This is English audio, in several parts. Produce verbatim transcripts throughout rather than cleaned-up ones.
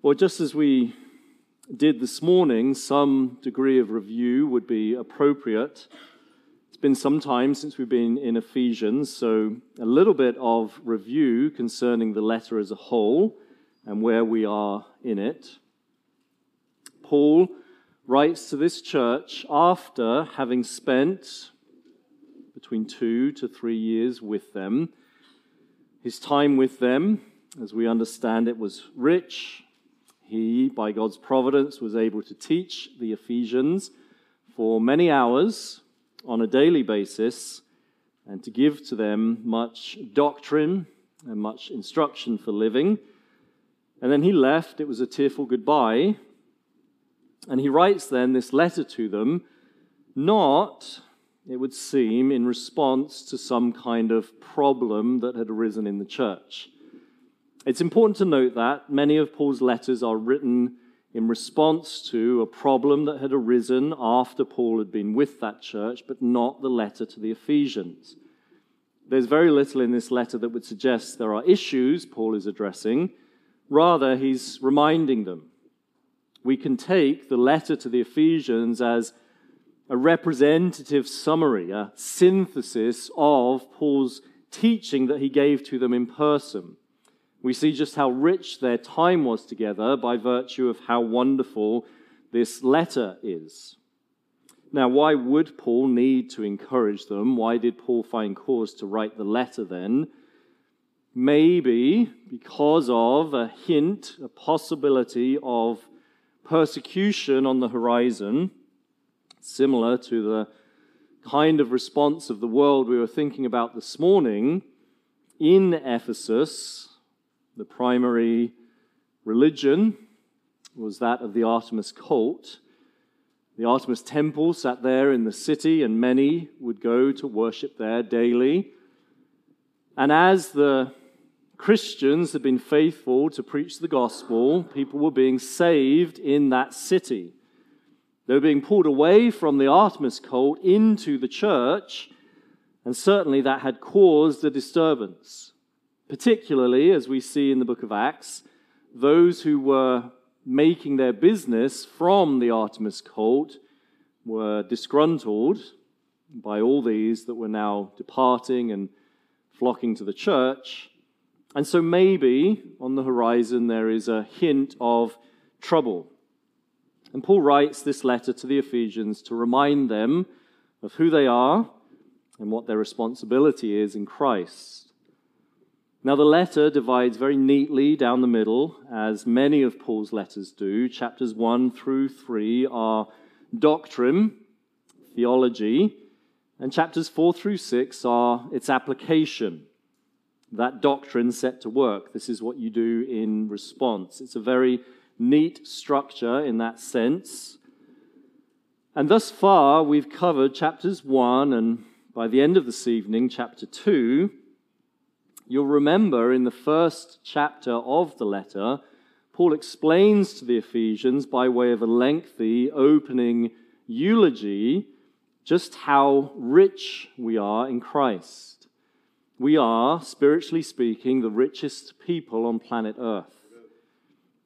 Well, just as we did this morning, some degree of review would be appropriate. It's been some time since we've been in Ephesians, so a little bit of review concerning the letter as a whole and where we are in it. Paul writes to this church after having spent between two to three years with them. His time with them, as we understand it, was rich. He, by God's providence, was able to teach the Ephesians for many hours on a daily basis and to give to them much doctrine and much instruction for living. And then he left. It was a tearful goodbye. And he writes then this letter to them, not, it would seem, in response to some kind of problem that had arisen in the church. It's important to note that many of Paul's letters are written in response to a problem that had arisen after Paul had been with that church, but not the letter to the Ephesians. There's very little in this letter that would suggest there are issues Paul is addressing. Rather, he's reminding them. We can take the letter to the Ephesians as a representative summary, a synthesis of Paul's teaching that he gave to them in person. We see just how rich their time was together by virtue of how wonderful this letter is. Now, why would Paul need to encourage them? Why did Paul find cause to write the letter then? Maybe because of a hint, a possibility of persecution on the horizon, similar to the kind of response of the world we were thinking about this morning in Ephesus. The primary religion was that of the Artemis cult. The Artemis temple sat there in the city, and many would go to worship there daily. And as the Christians had been faithful to preach the gospel, people were being saved in that city. They were being pulled away from the Artemis cult into the church, and certainly that had caused a disturbance. Particularly, as we see in the book of Acts, those who were making their business from the Artemis cult were disgruntled by all these that were now departing and flocking to the church. And so maybe on the horizon there is a hint of trouble. And Paul writes this letter to the Ephesians to remind them of who they are and what their responsibility is in Christ. Now, the letter divides very neatly down the middle, as many of Paul's letters do. Chapters one through three are doctrine, theology, and chapters four through six are its application, that doctrine set to work. This is what you do in response. It's a very neat structure in that sense. And thus far, we've covered chapters one, and by the end of this evening, chapter two. You'll remember in the first chapter of the letter, Paul explains to the Ephesians by way of a lengthy opening eulogy just how rich we are in Christ. We are, spiritually speaking, the richest people on planet Earth.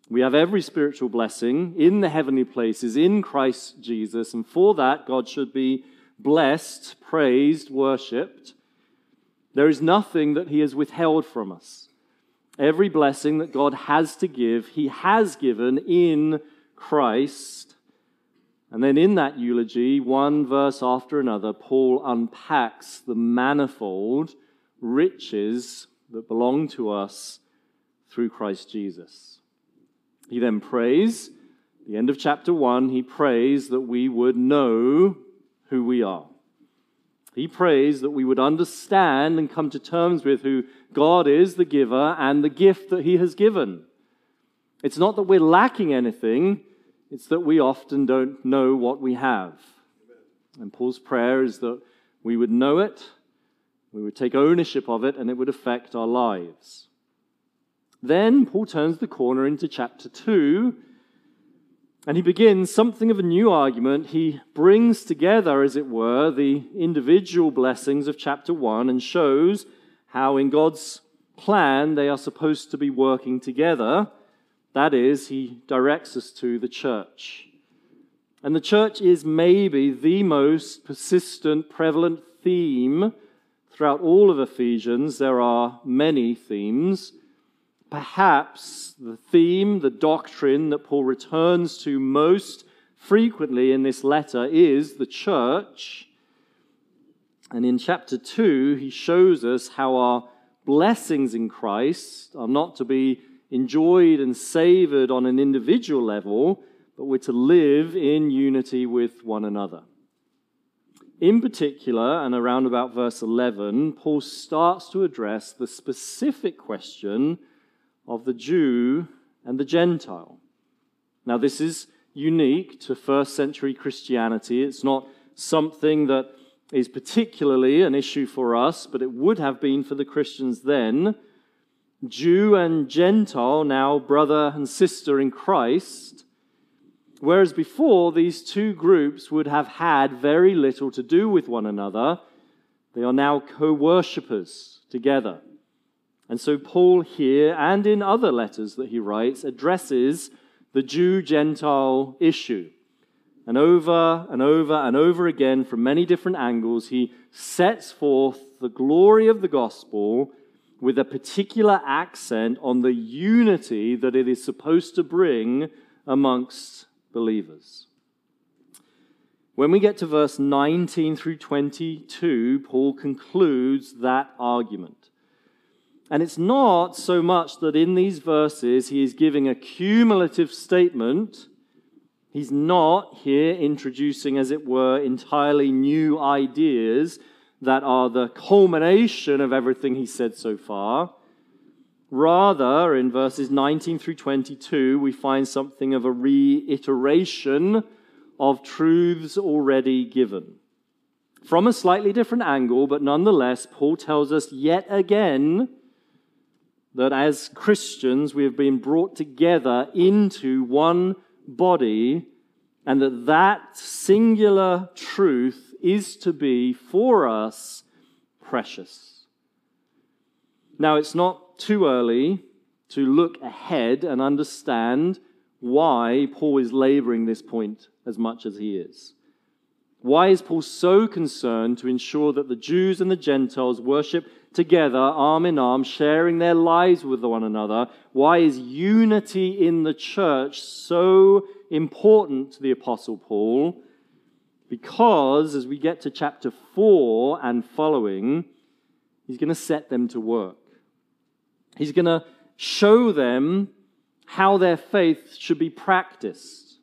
We have every spiritual blessing in the heavenly places in Christ Jesus, and for that God should be blessed, praised, worshipped. There is nothing that he has withheld from us. Every blessing that God has to give, he has given in Christ. And then in that eulogy, one verse after another, Paul unpacks the manifold riches that belong to us through Christ Jesus. He then prays, at the end of chapter one, he prays that we would know who we are. He prays that we would understand and come to terms with who God is, the giver, and the gift that he has given. It's not that we're lacking anything, it's that we often don't know what we have. And Paul's prayer is that we would know it, we would take ownership of it, and it would affect our lives. Then Paul turns the corner into chapter two, and he begins something of a new argument. He brings together, as it were, the individual blessings of chapter one and shows how in God's plan they are supposed to be working together That is, he directs us to the church. And the church is maybe the most persistent, prevalent theme throughout all of Ephesians. There are many themes. Perhaps the theme, the doctrine that Paul returns to most frequently in this letter is the church. And in chapter two, he shows us how our blessings in Christ are not to be enjoyed and savored on an individual level, but we're to live in unity with one another. In particular, and around about verse eleven, Paul starts to address the specific question of the Jew and the Gentile. Now, this is unique to first century Christianity. It's not something that is particularly an issue for us, but it would have been for the Christians then. Jew and Gentile, now brother and sister in Christ. Whereas before, these two groups would have had very little to do with one another. They are now co-worshippers together. And so Paul here, and in other letters that he writes, addresses the Jew-Gentile issue. And over and over and over again, from many different angles, he sets forth the glory of the gospel with a particular accent on the unity that it is supposed to bring amongst believers. When we get to verse nineteen through twenty-two, Paul concludes that argument. And it's not so much that in these verses he is giving a cumulative statement. He's not here introducing, as it were, entirely new ideas that are the culmination of everything he said so far. Rather, in verses nineteen through twenty-two, we find something of a reiteration of truths already given. From a slightly different angle, but nonetheless, Paul tells us yet again that as Christians we have been brought together into one body, and that that singular truth is to be for us precious. Now, it's not too early to look ahead and understand why Paul is laboring this point as much as he is. Why is Paul so concerned to ensure that the Jews and the Gentiles worship together, arm in arm, sharing their lives with one another? Why is unity in the church so important to the Apostle Paul? Because as we get to chapter four and following, he's going to set them to work. He's going to show them how their faith should be practiced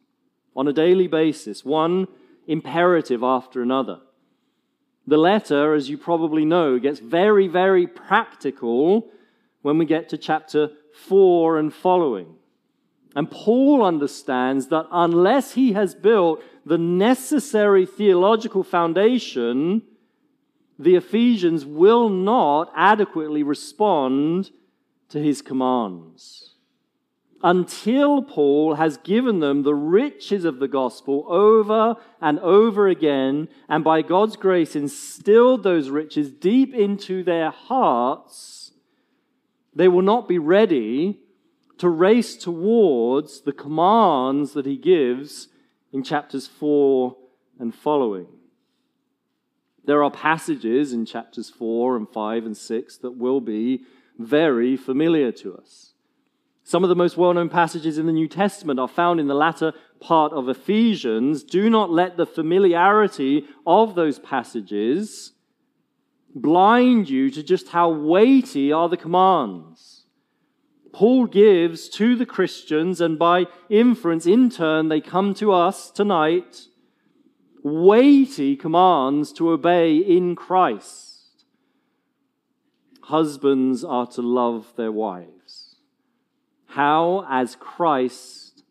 on a daily basis, one imperative after another. The letter, as you probably know, gets very, very practical when we get to chapter four and following. And Paul understands that unless he has built the necessary theological foundation, the Ephesians will not adequately respond to his commands. Until Paul has given them the riches of the gospel over and over again, and by God's grace instilled those riches deep into their hearts, they will not be ready to race towards the commands that he gives in chapters four and following. There are passages in chapters four and five and six that will be very familiar to us. Some of the most well-known passages in the New Testament are found in the latter part of Ephesians. Do not let the familiarity of those passages blind you to just how weighty are the commands Paul gives to the Christians, and by inference, in turn, they come to us tonight, weighty commands to obey in Christ. Husbands are to love their wives. How, as Christ,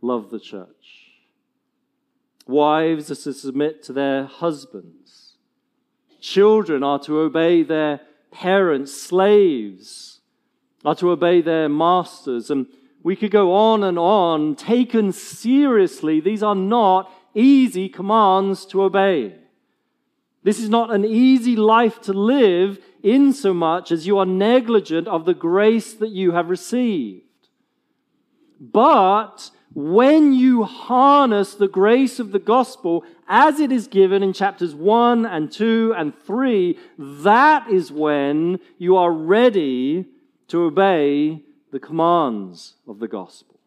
loved the church. Wives are to submit to their husbands. Children are to obey their parents. Slaves are to obey their masters. And we could go on and on. Taken seriously, these are not easy commands to obey. This is not an easy life to live in so much as you are negligent of the grace that you have received. But when you harness the grace of the gospel as it is given in chapters one and two and three, that is when you are ready to obey the commands of the gospel.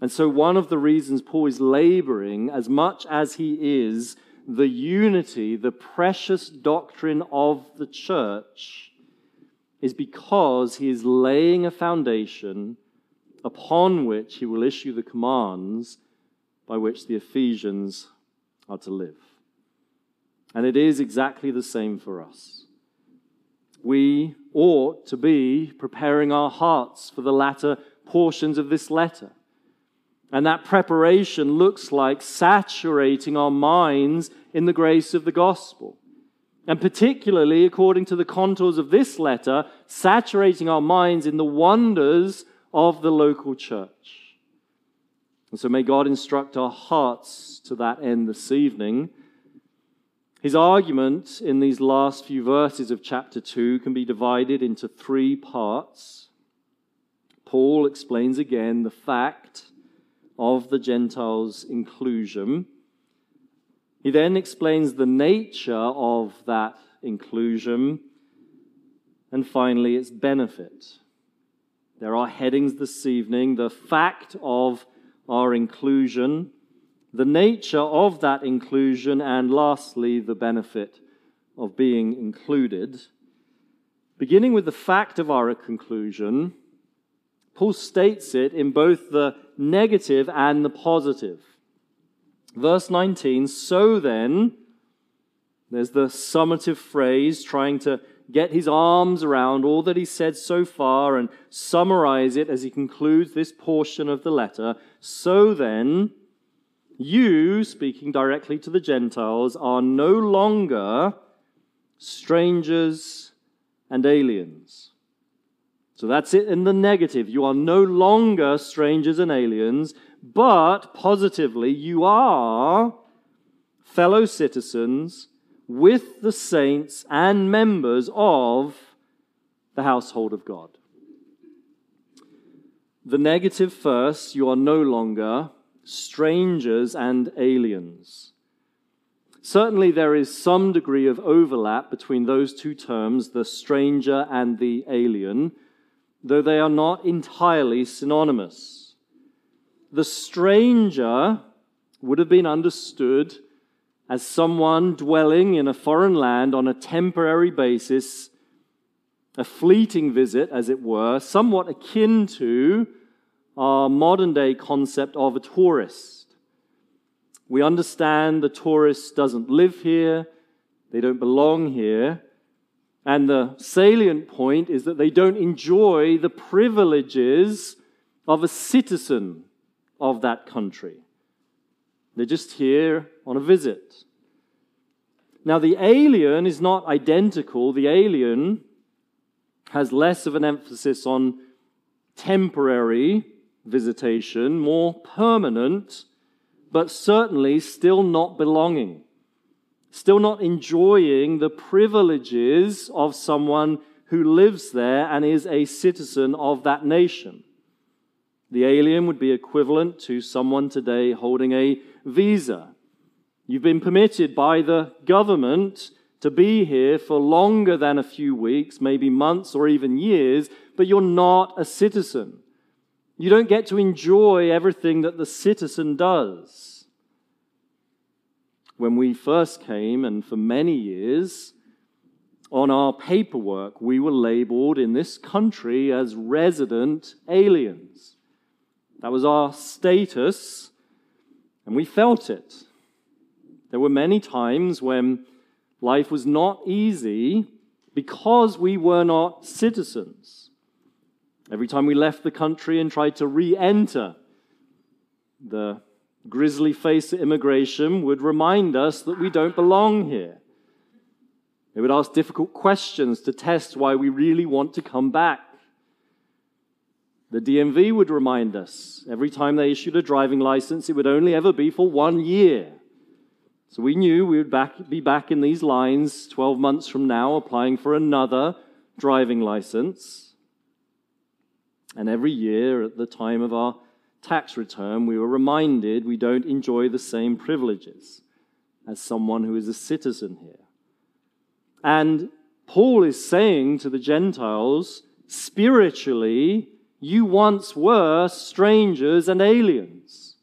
And so one of the reasons Paul is laboring as much as he is the unity, the precious doctrine of the church, is because he is laying a foundation upon which he will issue the commands by which the Ephesians are to live. And it is exactly the same for us. We ought to be preparing our hearts for the latter portions of this letter. And that preparation looks like saturating our minds in the grace of the gospel. And particularly, according to the contours of this letter, saturating our minds in the wonders of the local church. And so may God instruct our hearts to that end this evening. His argument in these last few verses of chapter two can be divided into three parts. Paul explains again the fact of the Gentiles' inclusion. He then explains the nature of that inclusion, and finally, its benefit. There are headings this evening: the fact of our inclusion, the nature of that inclusion, and lastly, the benefit of being included. Beginning with the fact of our conclusion, Paul states it in both the negative and the positive. Verse nineteen, so then, there's the summative phrase trying to get his arms around all that he said so far and summarize it as he concludes this portion of the letter. So then, you, speaking directly to the Gentiles, are no longer strangers and aliens. So that's it in the negative. You are no longer strangers and aliens, but positively, you are fellow citizens with the saints and members of the household of God. The negative first, you are no longer strangers and aliens. Certainly there is some degree of overlap between those two terms, the stranger and the alien, though they are not entirely synonymous. The stranger would have been understood as someone dwelling in a foreign land on a temporary basis, a fleeting visit, as it were, somewhat akin to our modern-day concept of a tourist. We understand the tourist doesn't live here, they don't belong here, and the salient point is that they don't enjoy the privileges of a citizen of that country. They're just here on a visit. Now, the alien is not identical. The alien has less of an emphasis on temporary visitation, more permanent, but certainly still not belonging, still not enjoying the privileges of someone who lives there and is a citizen of that nation. The alien would be equivalent to someone today holding a visa. You've been permitted by the government to be here for longer than a few weeks, maybe months or even years, but you're not a citizen. You don't get to enjoy everything that the citizen does. When we first came, and for many years, on our paperwork, we were labeled in this country as resident aliens. That was our status, and we felt it. There were many times when life was not easy because we were not citizens. Every time we left the country and tried to re-enter, the grisly face of immigration would remind us that we don't belong here. They would ask difficult questions to test why we really want to come back. The D M V would remind us, every time they issued a driving license, it would only ever be for one year. So we knew we would back, be back in these lines twelve months from now, applying for another driving license. And every year at the time of our tax return, we were reminded we don't enjoy the same privileges as someone who is a citizen here. And Paul is saying to the Gentiles, spiritually, you once were strangers and aliens.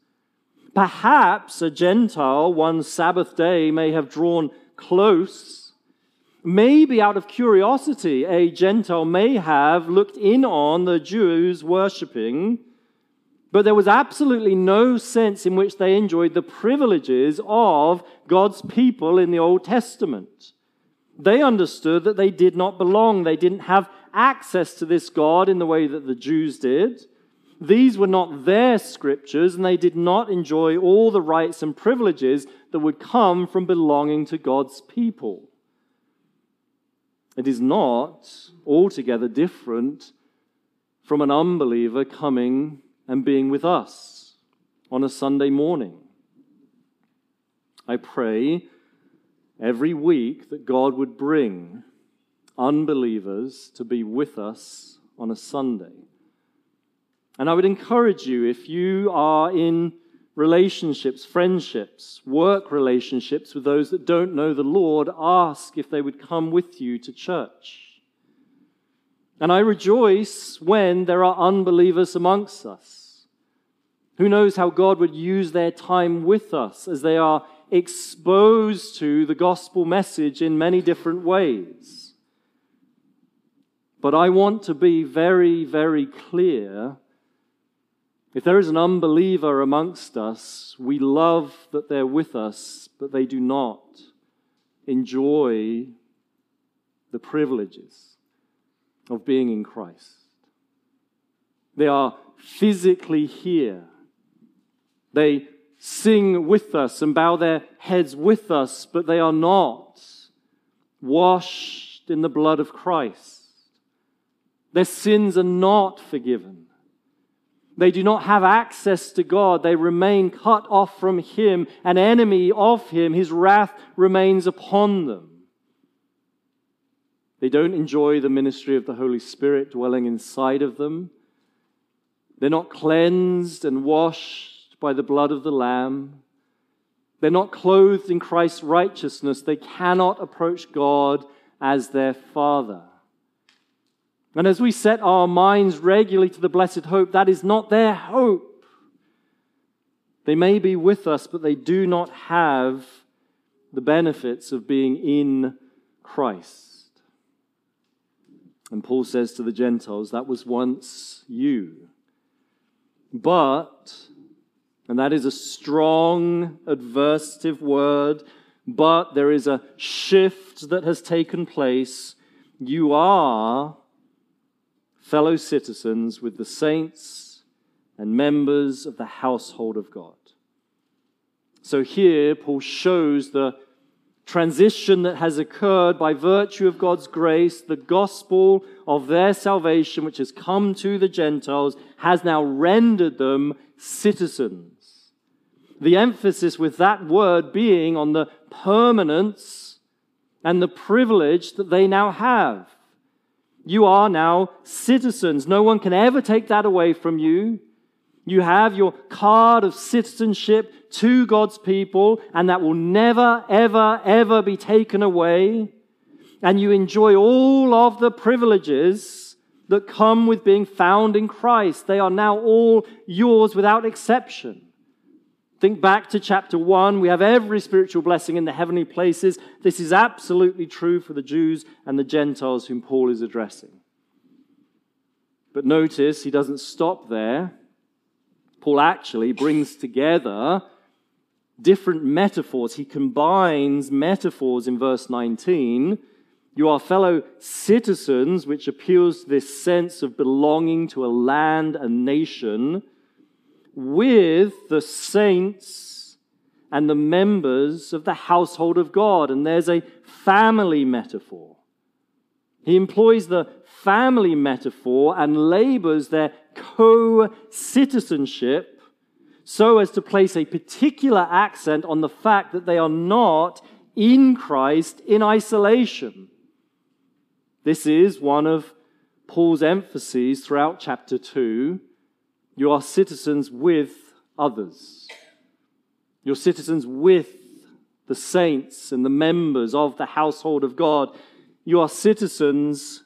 Perhaps a Gentile one Sabbath day may have drawn close. Maybe out of curiosity, a Gentile may have looked in on the Jews worshipping, but there was absolutely no sense in which they enjoyed the privileges of God's people in the Old Testament. They understood that they did not belong. They didn't have access to this God in the way that the Jews did. These were not their scriptures, and they did not enjoy all the rights and privileges that would come from belonging to God's people. It is not altogether different from an unbeliever coming and being with us on a Sunday morning. I pray every week that God would bring unbelievers to be with us on a Sunday. And I would encourage you, if you are in relationships, friendships, work relationships with those that don't know the Lord, ask if they would come with you to church. And I rejoice when there are unbelievers amongst us. Who knows how God would use their time with us as they are exposed to the gospel message in many different ways. But I want to be very, very clear. If there is an unbeliever amongst us, we love that they're with us, but they do not enjoy the privileges of being in Christ. They are physically here. They sing with us and bow their heads with us, but they are not washed in the blood of Christ. Their sins are not forgiven. They do not have access to God. They remain cut off from Him, an enemy of Him. His wrath remains upon them. They don't enjoy the ministry of the Holy Spirit dwelling inside of them. They're not cleansed and washed by the blood of the Lamb. They're not clothed in Christ's righteousness. They cannot approach God as their Father. And as we set our minds regularly to the blessed hope, that is not their hope. They may be with us, but they do not have the benefits of being in Christ. And Paul says to the Gentiles, that was once you. But... And that is a strong, adversative word, but there is a shift that has taken place. You are fellow citizens with the saints and members of the household of God. So here, Paul shows the transition that has occurred by virtue of God's grace. The gospel of their salvation, which has come to the Gentiles, has now rendered them citizens. The emphasis with that word being on the permanence and the privilege that they now have. You are now citizens. No one can ever take that away from you. You have your card of citizenship to God's people, and that will never, ever, ever be taken away. And you enjoy all of the privileges that come with being found in Christ. They are now all yours without exception. Think back to chapter one. We have every spiritual blessing in the heavenly places. This is absolutely true for the Jews and the Gentiles whom Paul is addressing. But notice he doesn't stop there. Paul actually brings together different metaphors. He combines metaphors in verse nineteen. You are fellow citizens, which appeals to this sense of belonging to a land, a nation, with the saints and the members of the household of God. And there's a family metaphor. He employs the family metaphor and labors their co-citizenship so as to place a particular accent on the fact that they are not in Christ in isolation. This is one of Paul's emphasis throughout chapter two, you are citizens with others. You're citizens with the saints and the members of the household of God. You are citizens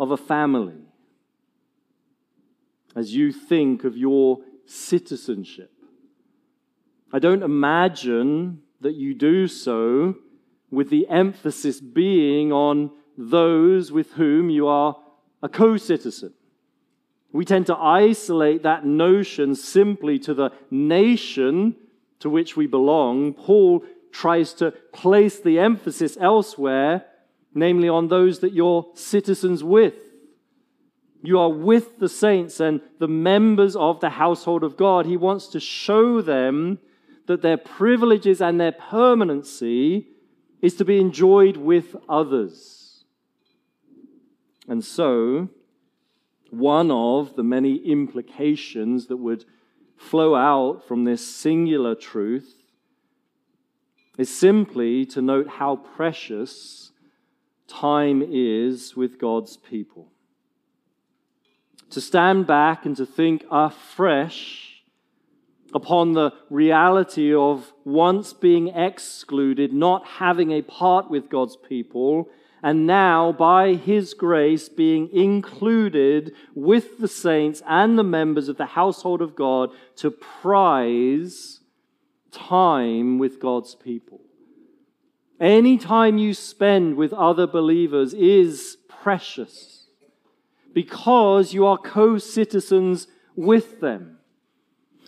of a family. As you think of your citizenship, I don't imagine that you do so with the emphasis being on those with whom you are a co-citizen. We tend to isolate that notion simply to the nation to which we belong. Paul tries to place the emphasis elsewhere, namely on those that you're citizens with. You are with the saints and the members of the household of God. He wants to show them that their privileges and their permanency is to be enjoyed with others. And so, one of the many implications that would flow out from this singular truth is simply to note how precious time is with God's people. To stand back and to think afresh upon the reality of once being excluded, not having a part with God's people, and now by His grace being included with the saints and the members of the household of God, to prize time with God's people. Any time you spend with other believers is precious, because you are co-citizens with them.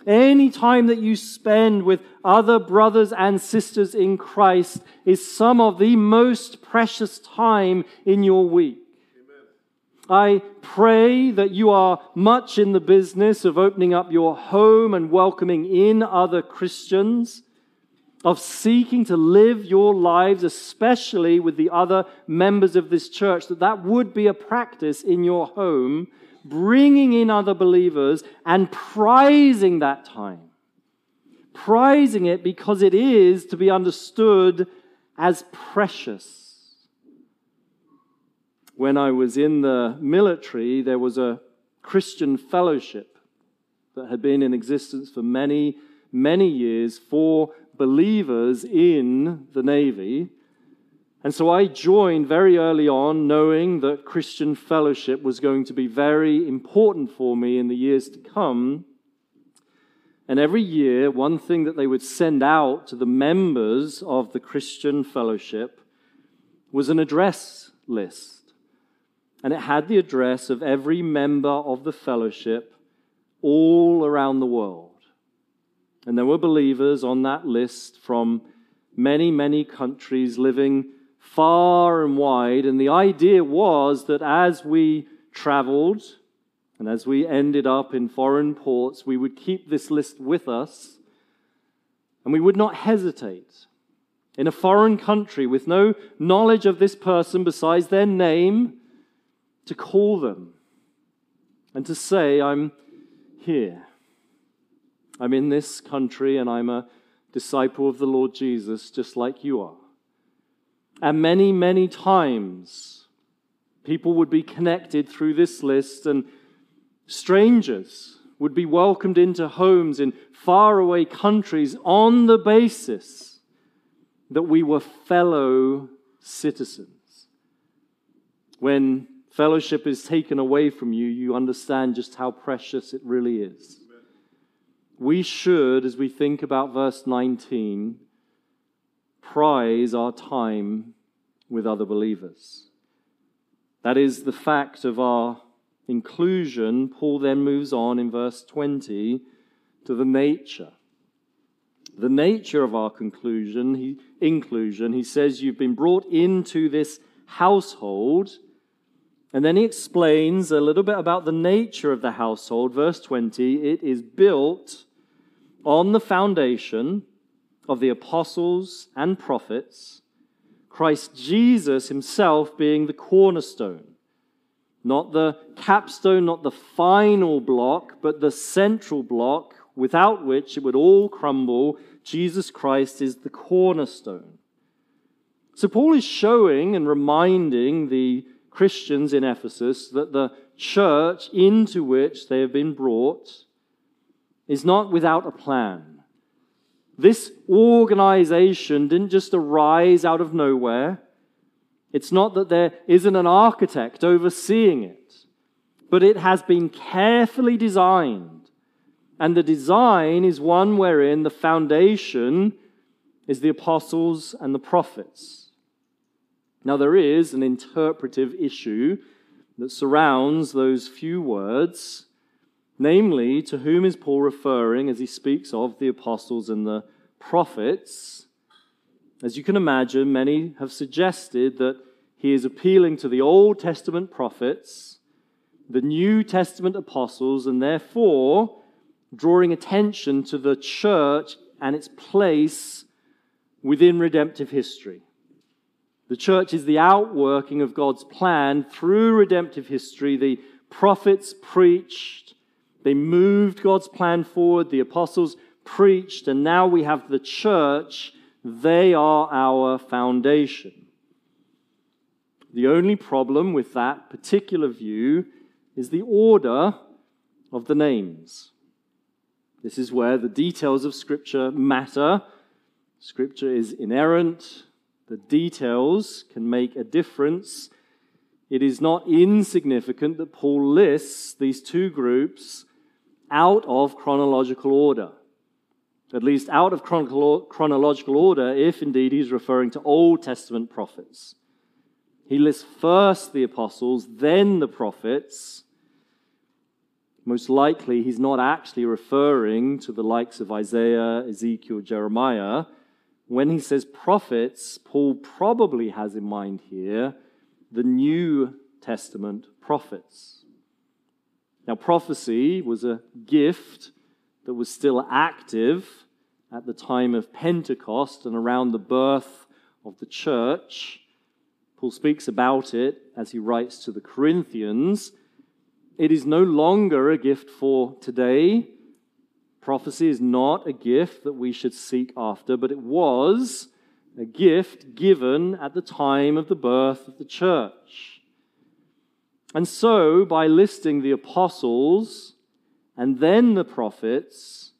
Any time that you spend with other brothers and sisters in Christ is some of the most precious time in your week. Amen. I pray that you are much in the business of opening up your home and welcoming in other Christians, of seeking to live your lives, especially with the other members of this church, that that would be a practice in your home, bringing in other believers and prizing that time. Prizing it because it is to be understood as precious. When I was in the military, there was a Christian fellowship that had been in existence for many, many years for believers in the Navy. And so I joined very early on, knowing that Christian fellowship was going to be very important for me in the years to come. And every year, one thing that they would send out to the members of the Christian fellowship was an address list. And it had the address of every member of the fellowship all around the world. And there were believers on that list from many, many countries, living far and wide. And the idea was that as we traveled and as we ended up in foreign ports, we would keep this list with us and we would not hesitate. In a foreign country with no knowledge of this person besides their name, to call them and to say, I'm here. I'm in this country and I'm a disciple of the Lord Jesus, just like you are. And many, many times, people would be connected through this list, and strangers would be welcomed into homes in faraway countries on the basis that we were fellow citizens. When fellowship is taken away from you, you understand just how precious it really is. We should, as we think about verse nineteen, prize our time with other believers. That is the fact of our inclusion. Paul then moves on in verse twenty to the nature. The nature of our conclusion, he, inclusion, he says you've been brought into this household. And then he explains a little bit about the nature of the household. Verse twenty, it is built on the foundation of the apostles and prophets, Christ Jesus himself being the cornerstone. Not the capstone, not the final block, but the central block without which it would all crumble. Jesus Christ is the cornerstone. So Paul is showing and reminding the Christians in Ephesus that the church into which they have been brought is not without a plan. This organization didn't just arise out of nowhere. It's not that there isn't an architect overseeing it, but it has been carefully designed. And the design is one wherein the foundation is the apostles and the prophets. Now, there is an interpretive issue that surrounds those few words, namely, to whom is Paul referring as he speaks of the apostles and the prophets? As you can imagine, many have suggested that he is appealing to the Old Testament prophets, the New Testament apostles, and therefore drawing attention to the church and its place within redemptive history. The church is the outworking of God's plan through redemptive history. The prophets preached, they moved God's plan forward, the apostles preached, and now we have the church. They are our foundation. The only problem with that particular view is the order of the names. This is where the details of Scripture matter. Scripture is inerrant. The details can make a difference. It is not insignificant that Paul lists these two groups out of chronological order. At least out of chronological order, if indeed he's referring to Old Testament prophets. He lists first the apostles, then the prophets. Most likely, he's not actually referring to the likes of Isaiah, Ezekiel, Jeremiah. When he says prophets, Paul probably has in mind here the New Testament prophets. Now, prophecy was a gift that was still active at the time of Pentecost and around the birth of the church. Paul speaks about it as he writes to the Corinthians. It is no longer a gift for today. Prophecy is not a gift that we should seek after, but it was a gift given at the time of the birth of the church. And so, by listing the apostles and then the prophets,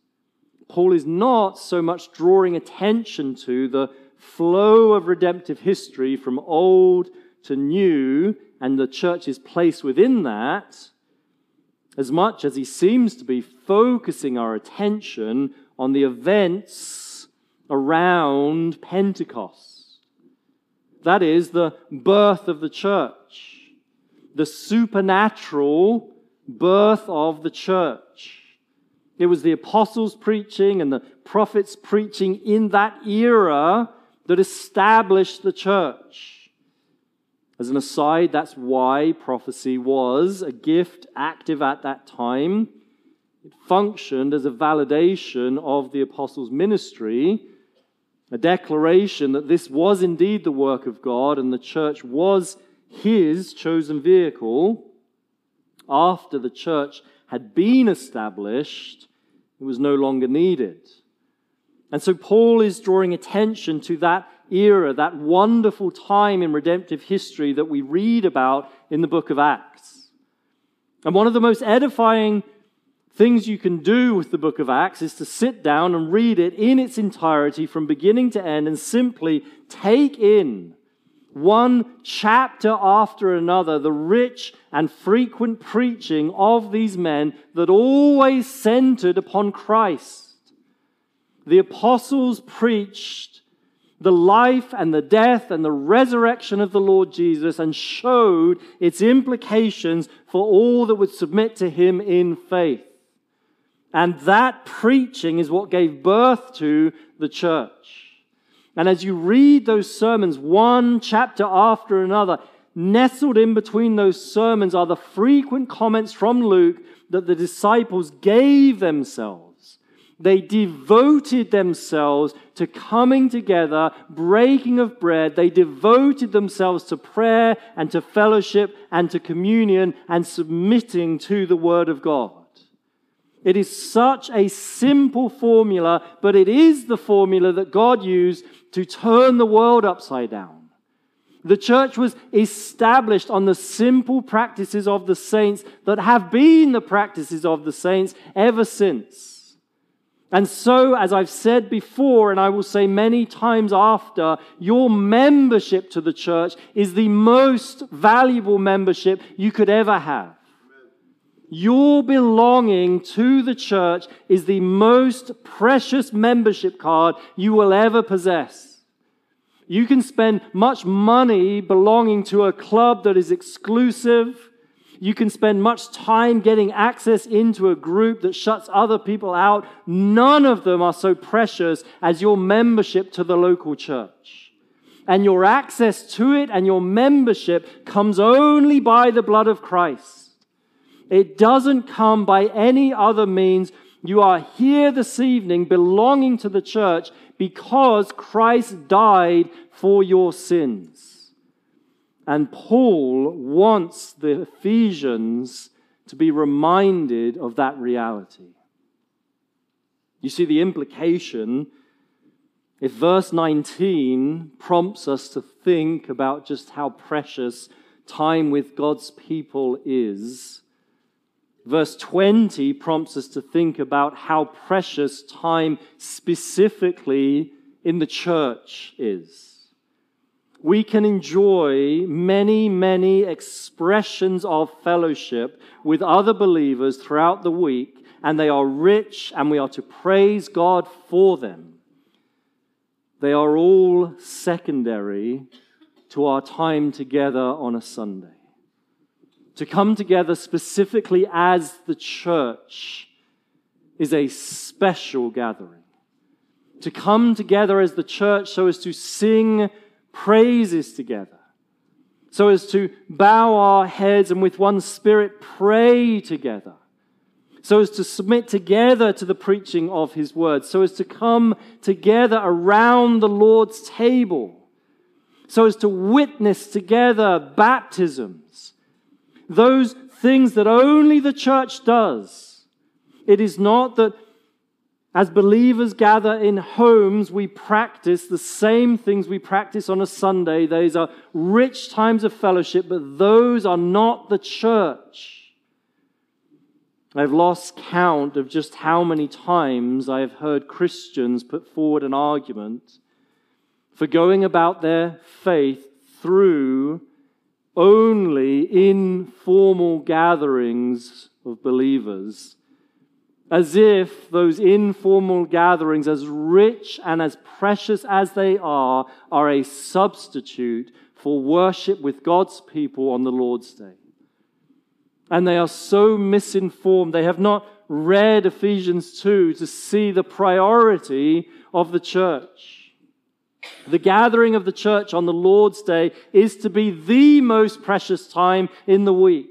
Paul is not so much drawing attention to the flow of redemptive history from old to new and the church's place within that, as much as he seems to be focusing our attention on the events around Pentecost. That is, the birth of the church, the supernatural birth of the church. It was the apostles preaching and the prophets preaching in that era that established the church. As an aside, that's why prophecy was a gift active at that time. It functioned as a validation of the apostles' ministry, a declaration that this was indeed the work of God and the church was his chosen vehicle. After the church had been established, it was no longer needed. And so Paul is drawing attention to that era, that wonderful time in redemptive history that we read about in the book of Acts. And one of the most edifying things you can do with the book of Acts is to sit down and read it in its entirety from beginning to end and simply take in one chapter after another, the rich and frequent preaching of these men that always centered upon Christ. The apostles preached the life and the death and the resurrection of the Lord Jesus and showed its implications for all that would submit to him in faith. And that preaching is what gave birth to the church. And as you read those sermons, one chapter after another, nestled in between those sermons are the frequent comments from Luke that the disciples gave themselves. They devoted themselves to coming together, breaking of bread. They devoted themselves to prayer and to fellowship and to communion and submitting to the Word of God. It is such a simple formula, but it is the formula that God used to turn the world upside down. The church was established on the simple practices of the saints that have been the practices of the saints ever since. And so, as I've said before, and I will say many times after, your membership to the church is the most valuable membership you could ever have. Your belonging to the church is the most precious membership card you will ever possess. You can spend much money belonging to a club that is exclusive. You can spend much time getting access into a group that shuts other people out. None of them are so precious as your membership to the local church. And your access to it and your membership comes only by the blood of Christ. It doesn't come by any other means. You are here this evening belonging to the church because Christ died for your sins. And Paul wants the Ephesians to be reminded of that reality. You see the implication if verse nineteen prompts us to think about just how precious time with God's people is. Verse twenty prompts us to think about how precious time specifically in the church is. We can enjoy many, many expressions of fellowship with other believers throughout the week, and they are rich, and we are to praise God for them. They are all secondary to our time together on a Sunday. To come together specifically as the church is a special gathering. To come together as the church so as to sing praises together, so as to bow our heads and with one spirit pray together, so as to submit together to the preaching of his word, so as to come together around the Lord's table, so as to witness together baptisms. Those things that only the church does. It is not that as believers gather in homes, we practice the same things we practice on a Sunday. These are rich times of fellowship, but those are not the church. I've lost count of just how many times I have heard Christians put forward an argument for going about their faith through only informal gatherings of believers, as if those informal gatherings, as rich and as precious as they are, are a substitute for worship with God's people on the Lord's Day. And they are so misinformed. They have not read Ephesians two to see the priority of the church. The gathering of the church on the Lord's Day is to be the most precious time in the week.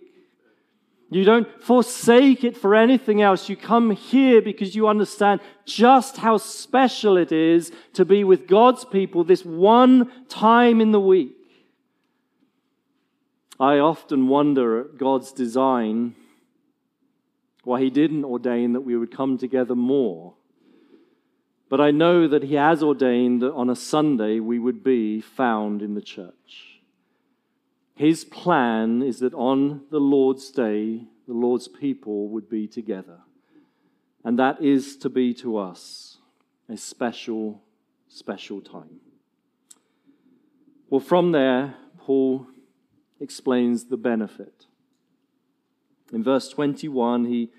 You don't forsake it for anything else. You come here because you understand just how special it is to be with God's people this one time in the week. I often wonder at God's design why He didn't ordain that we would come together more. But I know that He has ordained that on a Sunday we would be found in the church. His plan is that on the Lord's Day, the Lord's people would be together. And that is to be to us a special, special time. Well, from there, Paul explains the benefit. In verse twenty-one, he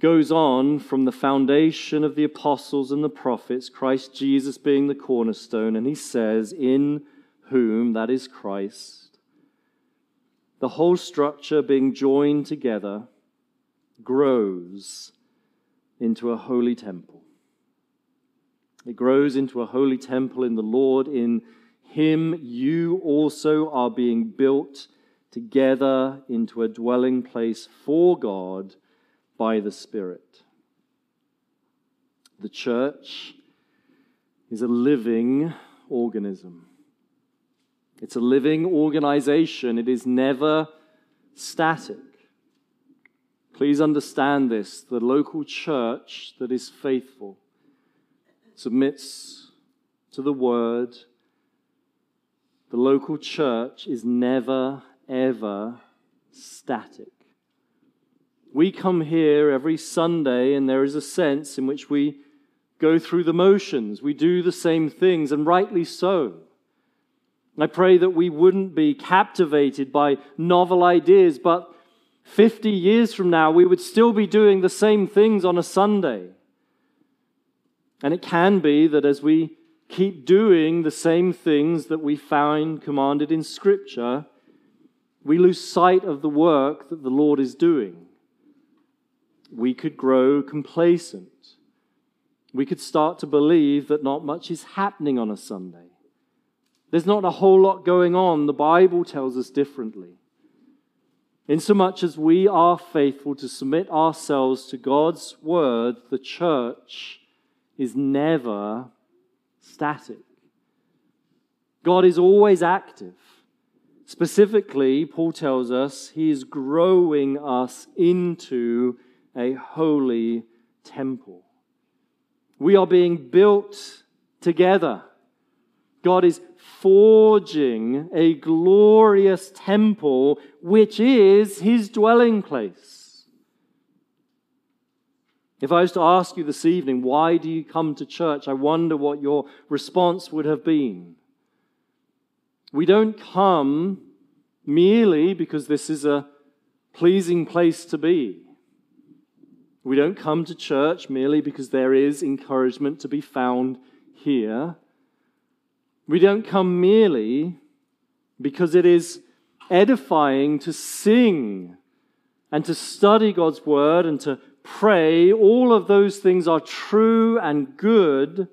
goes on from the foundation of the apostles and the prophets, Christ Jesus being the cornerstone, and he says, in whom, that is Christ, the whole structure being joined together grows into a holy temple. It grows into a holy temple in the Lord. In Him you also are being built together into a dwelling place for God by the Spirit. The church is a living organism. It's a living organization. It is never static. Please understand this. The local church that is faithful submits to the word, The local church is never, ever static. We come here every Sunday, and there is a sense in which we go through the motions. We do the same things, and rightly so. I pray that we wouldn't be captivated by novel ideas, but fifty years from now, we would still be doing the same things on a Sunday. And it can be that as we keep doing the same things that we find commanded in Scripture, we lose sight of the work that the Lord is doing. We could grow complacent. We could start to believe that not much is happening on a Sunday. There's not a whole lot going on. The Bible tells us differently. Insomuch as we are faithful to submit ourselves to God's word, the church is never static. God is always active. Specifically, Paul tells us he is growing us into a holy temple. We are being built together. God is forging a glorious temple, which is his dwelling place. If I was to ask you this evening, why do you come to church? I wonder what your response would have been. We don't come merely because this is a pleasing place to be. We don't come to church merely because there is encouragement to be found here. We don't come merely because it is edifying to sing and to study God's word and to pray. All of those things are true and good.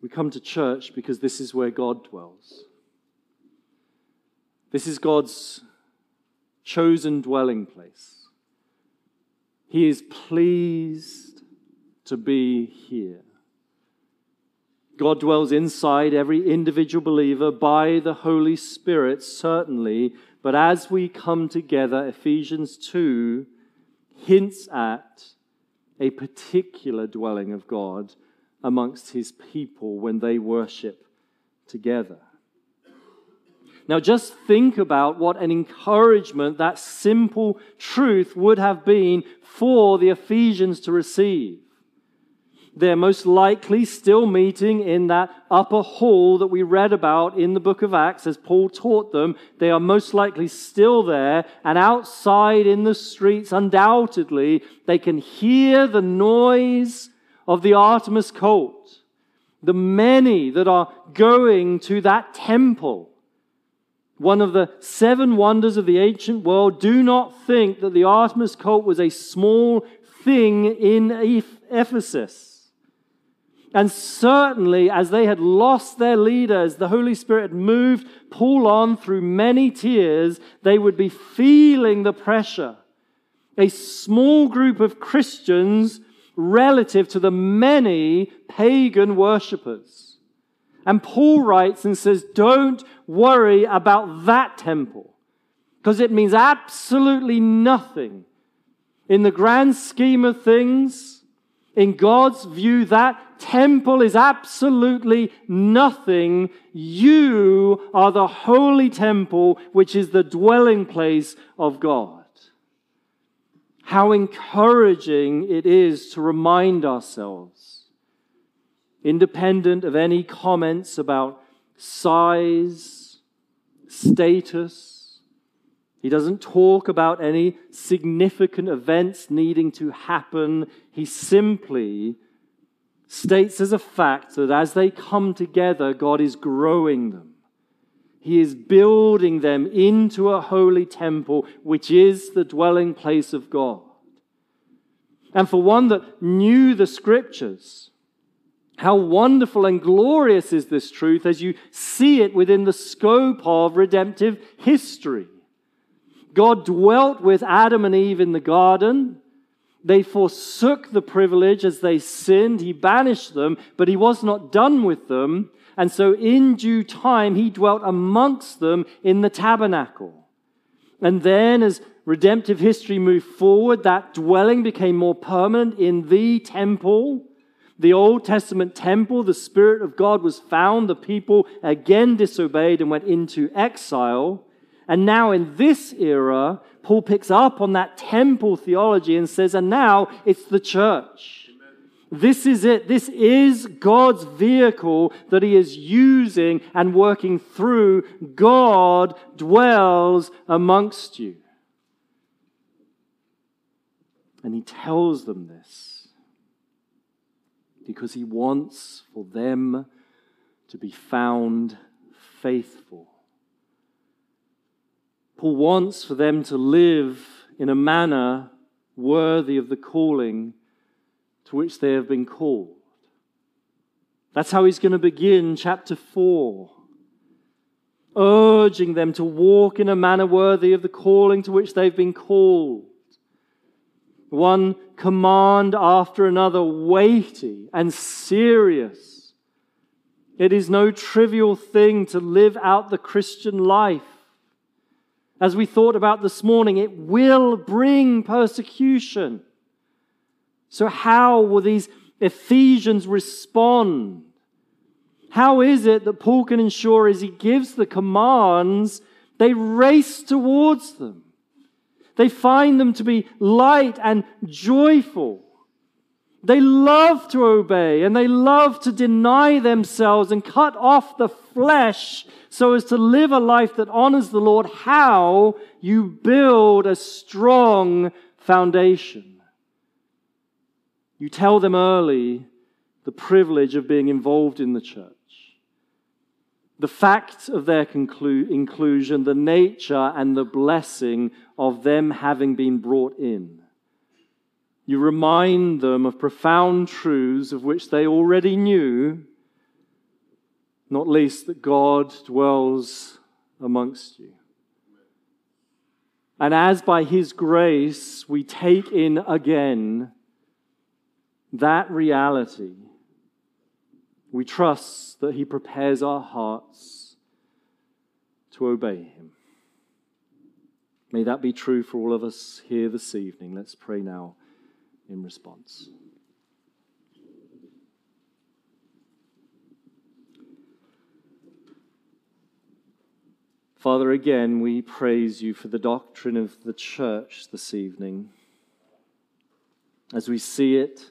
We come to church because this is where God dwells. This is God's chosen dwelling place. He is pleased to be here. God dwells inside every individual believer by the Holy Spirit, certainly. But as we come together, Ephesians two hints at a particular dwelling of God amongst his people when they worship together. Now just think about what an encouragement that simple truth would have been for the Ephesians to receive. They're most likely still meeting in that upper hall that we read about in the book of Acts as Paul taught them. They are most likely still there, and outside in the streets, undoubtedly, they can hear the noise of the Artemis cult. The many that are going to that temple, one of the seven wonders of the ancient world, do not think that the Artemis cult was a small thing in Ephesus. And certainly, as they had lost their leaders, the Holy Spirit had moved Paul on through many tears, they would be feeling the pressure. A small group of Christians relative to the many pagan worshippers. And Paul writes and says, don't worry about that temple, because it means absolutely nothing. In the grand scheme of things, in God's view, that temple is absolutely nothing. You are the holy temple, which is the dwelling place of God. How encouraging it is to remind ourselves, independent of any comments about size, status. He doesn't talk about any significant events needing to happen. He simply states as a fact that as they come together, God is growing them. He is building them into a holy temple, which is the dwelling place of God. And for one that knew the Scriptures, how wonderful and glorious is this truth as you see it within the scope of redemptive history. God dwelt with Adam and Eve in the garden. They forsook the privilege as they sinned. He banished them, but he was not done with them. And so in due time, he dwelt amongst them in the tabernacle. And then as redemptive history moved forward, that dwelling became more permanent in the temple. the Old Testament temple, the Spirit of God was found. The people again disobeyed and went into exile. And now in this era, Paul picks up on that temple theology and says, and now it's the church. Amen. This is it. This is God's vehicle that he is using and working through. God dwells amongst you. And he tells them this because he wants for them to be found faithful. Paul wants for them to live in a manner worthy of the calling to which they have been called. That's how he's going to begin chapter four, urging them to walk in a manner worthy of the calling to which they've been called. One command after another, weighty and serious. It is no trivial thing to live out the Christian life. As we thought about this morning, it will bring persecution. So how will these Ephesians respond? How is it that Paul can ensure as he gives the commands, they race towards them? They find them to be light and joyful. They love to obey and they love to deny themselves and cut off the flesh so as to live a life that honors the Lord. How you build a strong foundation. You tell them early the privilege of being involved in the church. The fact of their conclu- inclusion, the nature and the blessing of them having been brought in. You remind them of profound truths of which they already knew, not least that God dwells amongst you. And as by His grace we take in again that reality, we trust that He prepares our hearts to obey Him. May that be true for all of us here this evening. Let's pray now in response. Father, again, we praise you for the doctrine of the church this evening. As we see it,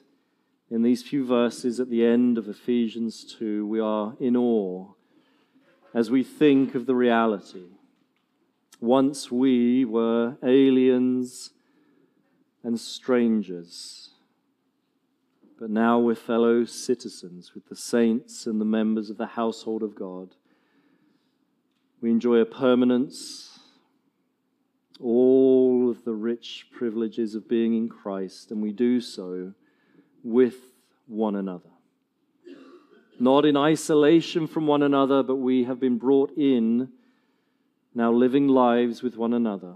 in these few verses at the end of Ephesians two, we are in awe as we think of the reality. Once we were aliens and strangers, but now we're fellow citizens with the saints and the members of the household of God. We enjoy a permanence, all of the rich privileges of being in Christ, and we do so with one another. Not in isolation from one another, but we have been brought in, now living lives with one another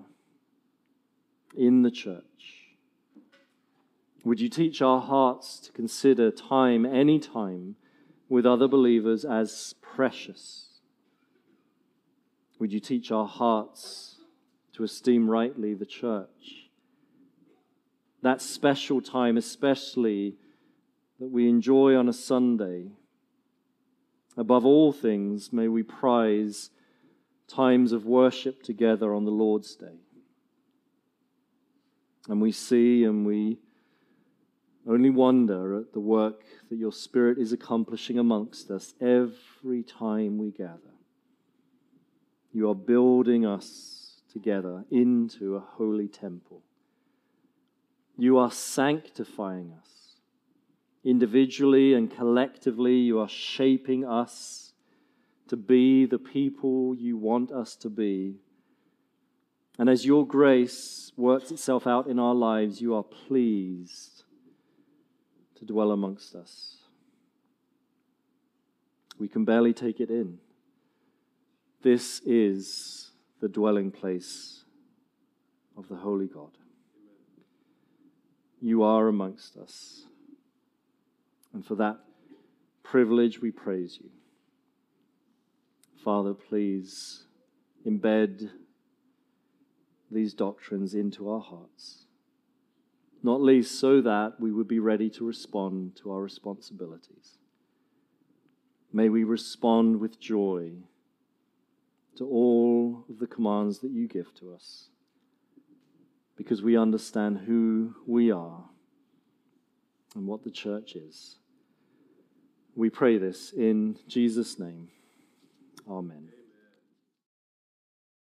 in the church. Would you teach our hearts to consider time, any time, with other believers as precious? Would you teach our hearts to esteem rightly the church? That special time, especially that we enjoy on a Sunday. Above all things, may we prize times of worship together on the Lord's Day. And we see and we only wonder at the work that your Spirit is accomplishing amongst us every time we gather. You are building us together into a holy temple. You are sanctifying us. Individually and collectively, you are shaping us to be the people you want us to be. And as your grace works itself out in our lives, you are pleased to dwell amongst us. We can barely take it in. This is the dwelling place of the Holy God. You are amongst us. And for that privilege, we praise you. Father, please embed these doctrines into our hearts. not least so that we would be ready to respond to our responsibilities. May we respond with joy to all of the commands that you give to us, because we understand who we are and what the church is. We pray this in Jesus' name. Amen.